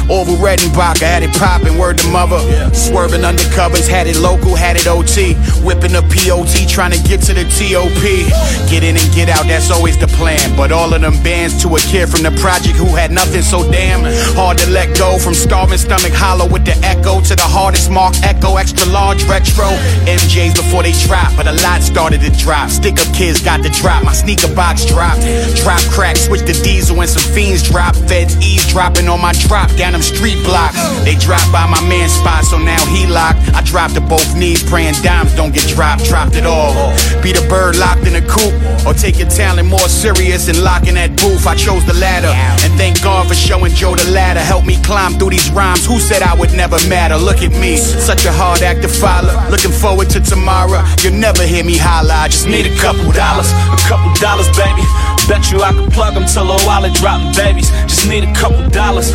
Orville Redenbach, I had it poppin', word to mother. Swerving undercovers, had it local, had it OT. Whipping a POT, trying to get to the TOP. Get in and get out, that's always the plan. But all of them bands to a kid from the project who had nothing, so damn hard to let go. From starving stomach hollow with the echo to the hardest mark echo. Extra large retro MJs before they drop, but a lot started to drop. Stick up kids got to drop, my sneaker box dropped. Drop crack, switch to diesel and some fiends drop. Feds eavesdropping on my drop down them street block. They dropped by my man's spot, so now he locked. I dropped to both knees, praying dimes don't get dropped. Dropped it all. Be the bird locked in a coop, or take your talent more serious and lock in that booth. I chose the latter, and thank God for showing Joe the ladder. Help me climb through these rhymes. Who said I would never matter? Look at me, such a hard act to follow. Looking forward to tomorrow. You'll never hear me holla. I just need a couple dollars, baby. Bet you I can plug them till a while they dropping babies. Just need a couple dollars,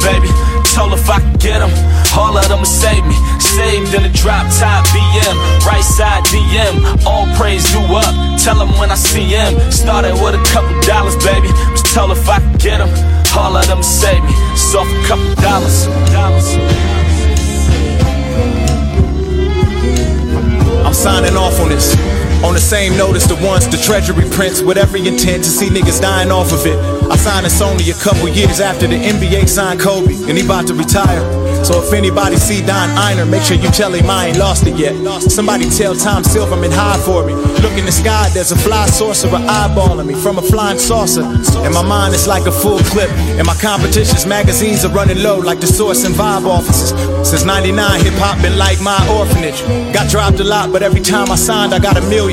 baby. Told if I can get them, all of them will save me. Saved in a drop top BM, right side DM. All praise you up. Tell them when I see him. Started with a couple dollars, baby. Just tell if I can get them. All of them save me, so for a couple dollars. I'm signing off on this. On the same note as the ones the treasury prints, with every intent to see niggas dying off of it. I signed this only a couple years after the NBA signed Kobe, and he about to retire. So if anybody see Don Einer, make sure you tell him I ain't lost it yet. Somebody tell Tom Silverman high for me. Look in the sky, there's a fly sorcerer eyeballing me from a flying saucer. And my mind is like a full clip. And my competition's magazines are running low like the Source and Vibe offices. Since 99, hip-hop been like my orphanage. Got dropped a lot, but every time I signed, I got a million.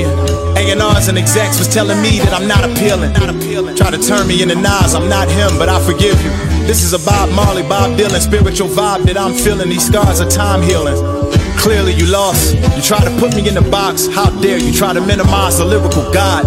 A&Rs and execs was telling me that I'm not appealing. Try to turn me into Nas, I'm not him, but I forgive you. This is a Bob Marley, Bob Dylan spiritual vibe that I'm feeling. These scars are time healing. Clearly you lost. You try to put me in the box. How dare you try to minimize the lyrical God.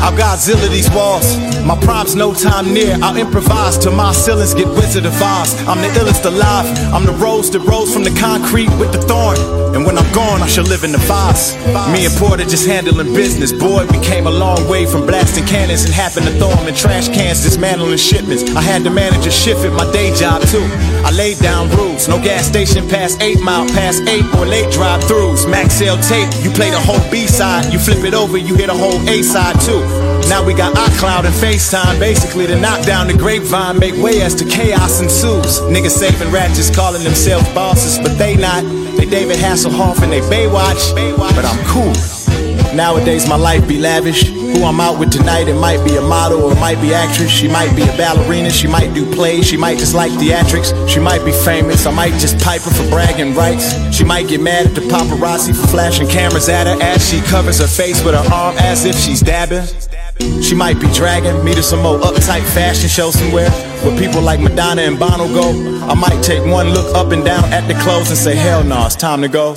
I'll Godzilla these walls. My prime's no time near. I'll improvise till my ceilings get Wizard of Oz. I'm the illest alive. I'm the rose that rose from the concrete with the thorn. And when I'm gone, I shall live in the vase. Me and Porter just handling business. Boy, we came a long way from blasting cannons and having to throw them in trash cans, dismantling shipments. I had to manage a shift at my day job too. I laid down rules. No gas station past 8 Mile, past 8 or late drive-thrus. Maxell tape. You play the whole B-side. You flip it over, you hit a whole A-side too. Now we got iCloud and FaceTime, basically to knock down the grapevine, make way as to chaos ensues. Niggas saving ratchets, calling themselves bosses, but they not. They David Hasselhoff and they Baywatch, but I'm cool. Nowadays my life be lavish. Who I'm out with tonight, it might be a model or it might be actress. She might be a ballerina, she might do plays, she might just like theatrics. She might be famous, I might just pipe her for bragging rights. She might get mad at the paparazzi for flashing cameras at her as she covers her face with her arm as if she's dabbing. She might be dragging me to some old uptight fashion show somewhere where people like Madonna and Bono go. I might take one look up and down at the clothes and say, hell no, it's time to go.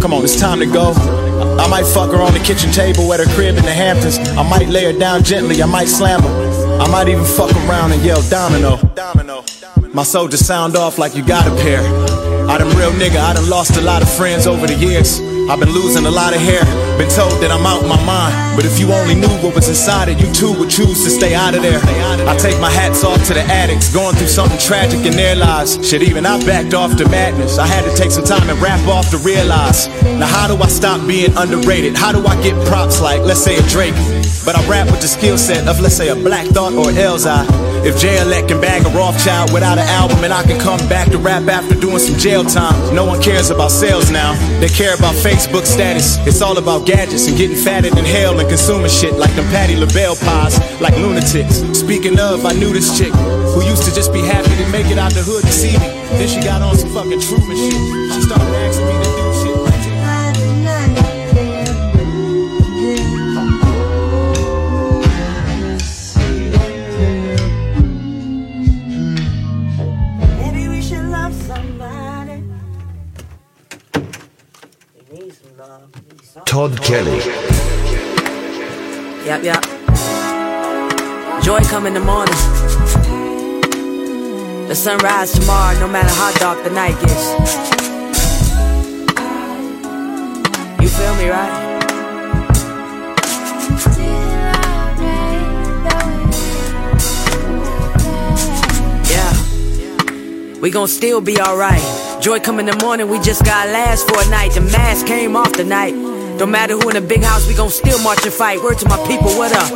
Come on, it's time to go. I might fuck her on the kitchen table at her crib in the Hamptons. I might lay her down gently, I might slam her. I might even fuck around and yell domino. My soldiers sound off like you got a pair. I done real nigga, I done lost a lot of friends over the years. I've been losing a lot of hair, been told that I'm out my mind. But if you only knew what was inside it, you too would choose to stay out of there. I take my hats off to the addicts, going through something tragic in their lives. Shit, even I backed off to madness. I had to take some time and rap off to realize. Now how do I stop being underrated? How do I get props like, let's say a Drake? But I rap with the skill set of, let's say, a Black Thought or Elzai. If JLEC can bag a Rothschild without an album and I can come back to rap after doing some jail time. No one cares about sales now, they care about fame. Facebook status, it's all about gadgets and getting fatter than hell and consuming shit like them Patty LaBelle pies, like lunatics. Speaking of, I knew this chick who used to just be happy to make it out the hood to see me. Then she got on some fucking Truman shit. She started asking me to do shit like Todd Kelly. Yep. Joy come in the morning. The sun rises tomorrow, no matter how dark the night gets. You feel me, right? Yeah, we gon' still be alright. Joy come in the morning, we just gotta last for a night. The mask came off tonight. Don't matter who in the big house, we gon' still march and fight. Word to my people, what up?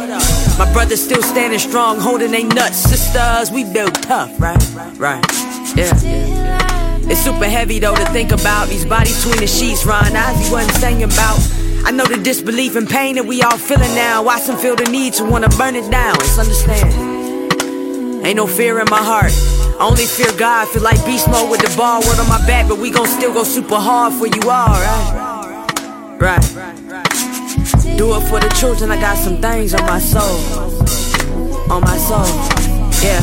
My brothers still standing strong, holding they nuts. Sisters, we built tough, right? Right, yeah. It's super heavy though to think about. These bodies between the sheets, Ron Ozzy wasn't singing about. I know the disbelief and pain that we all feeling now. Why some feel the need to wanna burn it down? It's understand. Ain't no fear in my heart. I only fear God. Feel like beast mode with the ball. Word on my back, but we gon' still go super hard for you all, right? Right. Do it for the children, I got some things on my soul. On my soul, yeah.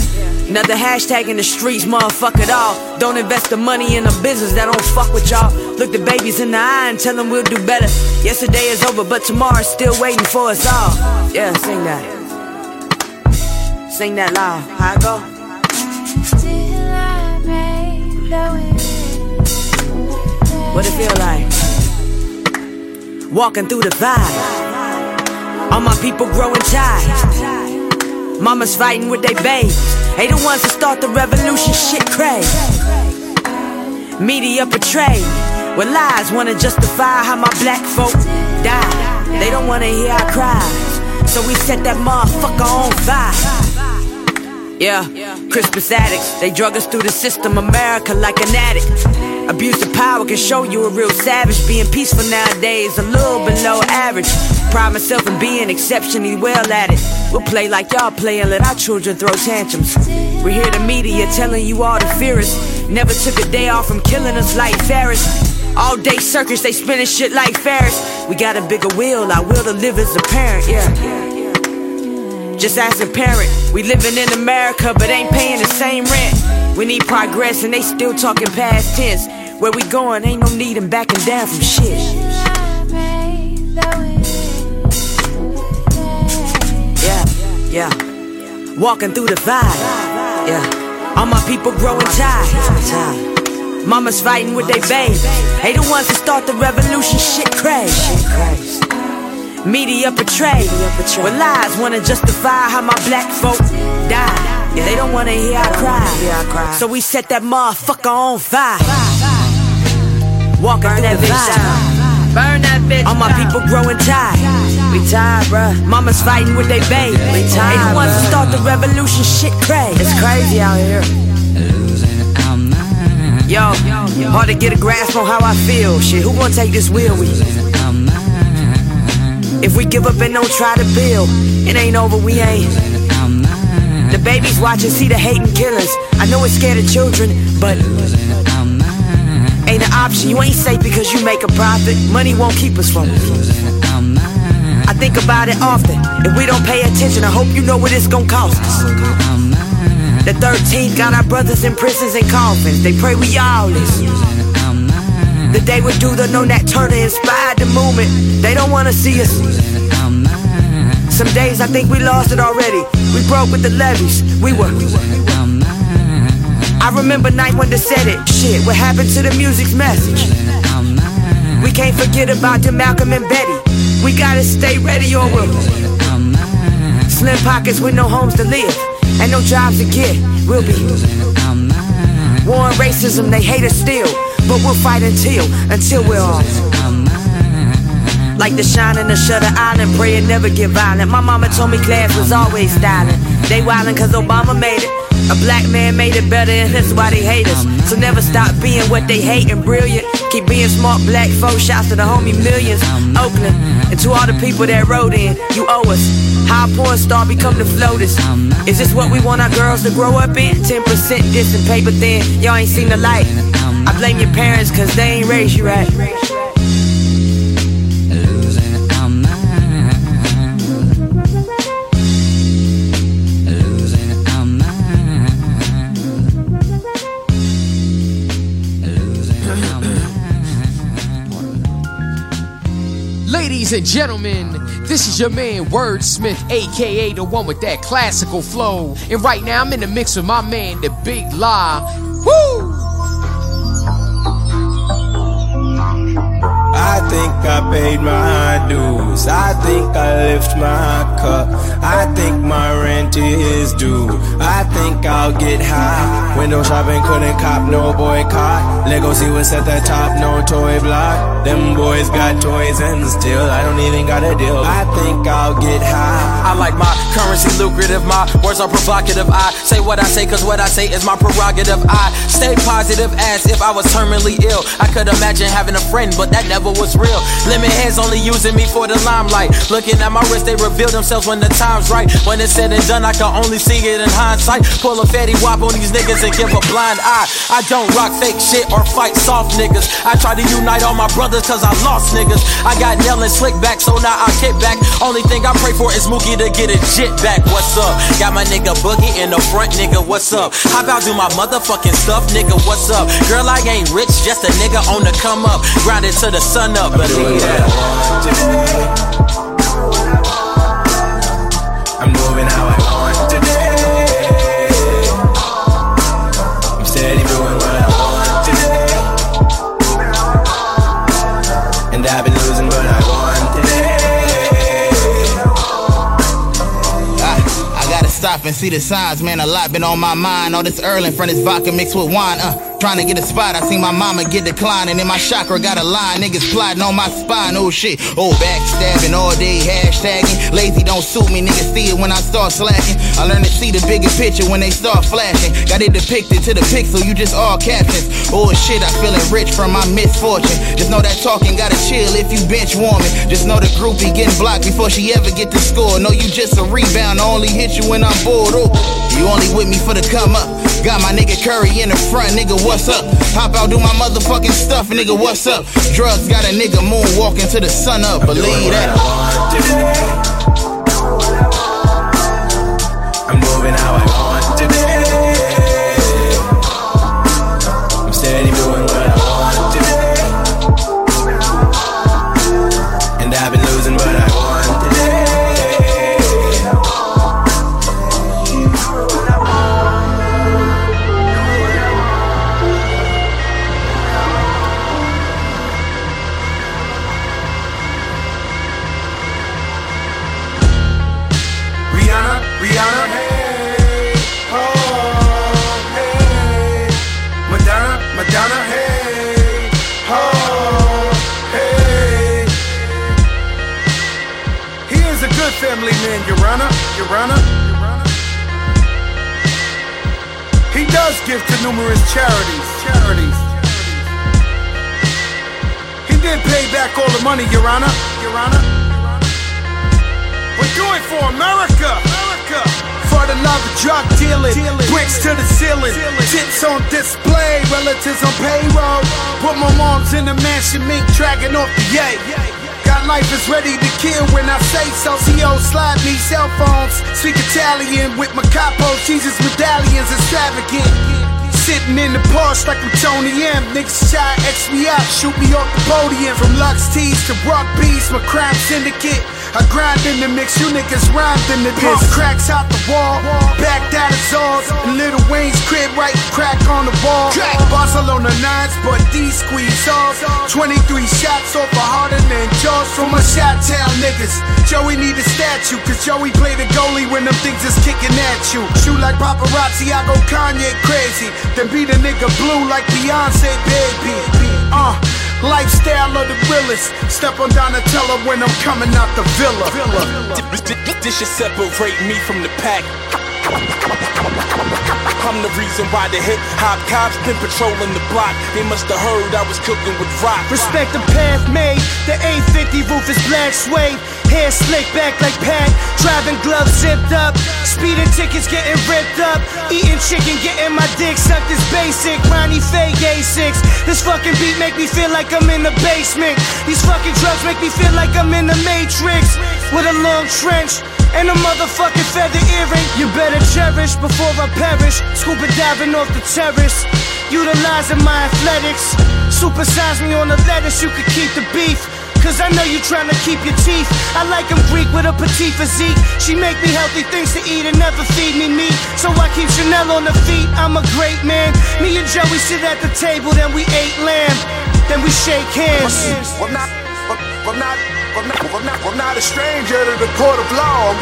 Another hashtag in the streets, motherfuck it all. Don't invest the money in a business that don't fuck with y'all. Look the babies in the eye and tell them we'll do better. Yesterday is over, but tomorrow's still waiting for us all. Yeah, sing that. Sing that loud. How it go? What it feel like? Walking through the vibe. All my people growing tired. Mamas fighting with they babes. They the ones that start the revolution, shit crazy. Media portrayed with lies, wanna justify how my black folk died. They don't wanna hear our cries, so we set that motherfucker on fire. Yeah, Christmas addicts, they drug us through the system, America like an addict. Abuse of power can show you a real savage. Being peaceful nowadays, a little below average. Pride myself in being exceptionally well at it. We'll play like y'all play and let our children throw tantrums. We hear the media telling you all to fear us. Never took a day off from killing us like Ferris. All day circus, they spinning shit like Ferris. We got a bigger will, our will to live as a parent, yeah. Just ask a parent. We living in America but ain't paying the same rent. We need progress and they still talking past tense. Where we going, ain't no need in backing down from shit. Yeah. Walking through the vibe. Yeah. All my people growing tired. Mamas fighting with they babes. They the ones that start the revolution, shit crazy. Media portrayed with lies, wanna justify how my black folk died. They don't wanna hear our cries, so we set that motherfucker on fire. Walk burn that bitch down. Burn that bitch down. All my people growing tired. We tired, bruh. Mama's fighting with they babe. We tired. They the ones that start the revolution, shit crazy. It's crazy out here. Losing our mind. Yo, hard to get a grasp on how I feel. Shit, who gon' take this wheel with you? If we give up and don't try to build, it ain't over, we ain't. The babies watching, see the hate and killers. I know it's scared of children, but ain't an option, you ain't safe because you make a profit. Money won't keep us from it. I think about it often. If we don't pay attention, I hope you know what it's gonna cost us. The 13th got our brothers in prisons and coffins. They pray we all listen. The day with Duda, no Nat Turner inspired the movement. They don't wanna see us. Some days I think we lost it already. We broke with the levees. We were. I remember night when they said it. Shit, what happened to the music's message? We can't forget about the Malcolm and Betty. We gotta stay ready or we'll slim pockets with no homes to live and no jobs to get. We'll be war and racism, they hate us still, but we'll fight until we're all like the shine in the Shutter Island. Pray it never get violent. My mama told me class was always styling. They wildin' cause Obama made it. A black man made it better and that's why they hate us. So never stop being what they hate and brilliant. Keep being smart black folk. Shouts to the homie millions. Oakland and to all the people that rode in. You owe us. How a porn star become the floaters. Is this what we want our girls to grow up in? 10% distant paper thin. Y'all ain't seen the light. I blame your parents cause they ain't raised you right. Ladies and gentlemen, this is your man Wordsmith, aka the one with that classical flow. And right now I'm in the mix with my man, the Big L. Woo! I think I paid my dues, I think I lift my cup, I think my rent is due, I think I'll get high. Window shopping, couldn't cop, no boycott. Legacy was at the top, no toy block. Them boys got toys and still I don't even got a deal. I think I'll get high. I like my currency lucrative, my words are provocative. I say what I say, cause what I say is my prerogative. I stay positive as if I was terminally ill. I could imagine having a friend, but that never was real. Lemon heads only using me for the limelight. Looking at my wrist, they reveal themselves when the time's right. When it's said and done, I can only see it in hindsight. Pull a fatty wop on these niggas and give a blind eye. I don't rock fake shit or fight soft niggas. I try to unite all my brothers cause I lost niggas. I got Nell and Slick back, so now I kick back. Only thing I pray for is Mookie to get his shit back. What's up? Got my nigga Boogie in the front, nigga, what's up? How about do my motherfucking stuff, nigga, what's up? Girl, I ain't rich, just a nigga on the come up. Grounded to the sun up, but yeah. I'm moving how I want today. I'm steady doing what I want today. And I've been losing what I want today. I gotta stop and see the signs, man. A lot been on my mind. All this Earl in front is vodka mixed with wine, Trying to get a spot, I seen my mama get declined. And in my chakra got a line, niggas plotting on my spine. Oh shit, oh backstabbing all day, hashtagging. Lazy don't suit me, niggas see it when I start slacking. I learned to see the bigger picture when they start flashing. Got it depicted to the pixel, you just all captions. Oh shit, I feeling rich from my misfortune. Just know that talking gotta chill if you bench warming. Just know the groupie getting blocked before she ever get to score. Know you just a rebound, I only hit you when I'm bored. Oh, you only with me for the come up. Got my nigga Curry in the front, nigga, what's up? Hop out, do my motherfucking stuff, nigga, what's up? Drugs got a nigga moonwalking to the sun up, I'm believe that. I'm moving how I want today. I'm steady doing what I want today. And I've been losing what I want today. Family man, Your Honor. He does give to numerous charities. He did pay back all the money, Your Honor. But do it for America. For the love of drug dealing, bricks to the ceiling. Tits on display, relatives on payroll. Put my moms in the mansion, mink dragging off the yay. Got life is ready to kill when I say so. CO slide me cell phones. Speak Italian with my capo. Jesus medallions extravagant. Sitting in the porch like I'm Tony M. Niggas shy, X me out, shoot me off the podium. From Lux Tees to Brock B's, my crime syndicate. I grind in the mix, you niggas rhymed in the pump cracks out the wall. Backed out of Zars. And Lil Wayne's crib right crack on the wall. Barcelona 9s, but these squeeze off. 23 shots off a harder than Jaws from my Chi-Town niggas. Joey need a statue, cause Joey play the goalie when them things is kicking at you. Shoot like paparazzi, I go Kanye crazy. Then be the nigga blue like Beyonce, baby. Lifestyle of the realest. Step on Donatella when I'm coming out the villa. This should separate me from the pack. I'm the reason why the hip-hop cops been patrolling the block. They must have heard I was cooking with rock. Respect the path made, the 850 roof is black suede. Hair slick back like Pat, driving gloves zipped up. Speeding tickets getting ripped up. Eating chicken, getting my dick sucked is basic. Ronnie Faye, A6. This fucking beat make me feel like I'm in the basement. These fucking drugs make me feel like I'm in the Matrix. With a long trench and a motherfucking feather earring. You better cherish before I perish. Scuba diving off the terrace, utilizing my athletics. Supersize me on the lettuce, you could keep the beef. Cause I know you trying to keep your teeth. I like them Greek with a petite physique. She make me healthy things to eat and never feed me meat. So I keep Chanel on her feet. I'm a great man. Me and Joey sit at the table, then we ate lamb, then we shake hands. I'm not a stranger to the court of law.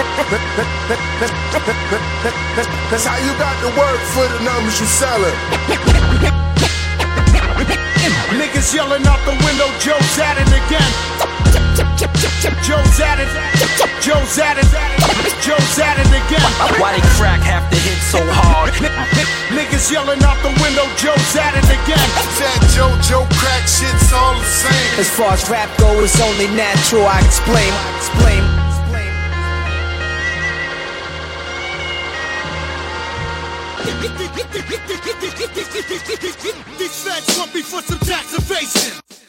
That's how you got to work for the numbers you sellin'. Niggas yelling out the window, Joe's at it again. Joe's at it. Joe's at it. Joe's at it again. Why they crack have to hit so hard? Niggas yelling out the window, Joe's at it again. That Joe crack shit's all the same. As far as rap go, it's only natural. I explain. This feds want me for some tax evasion.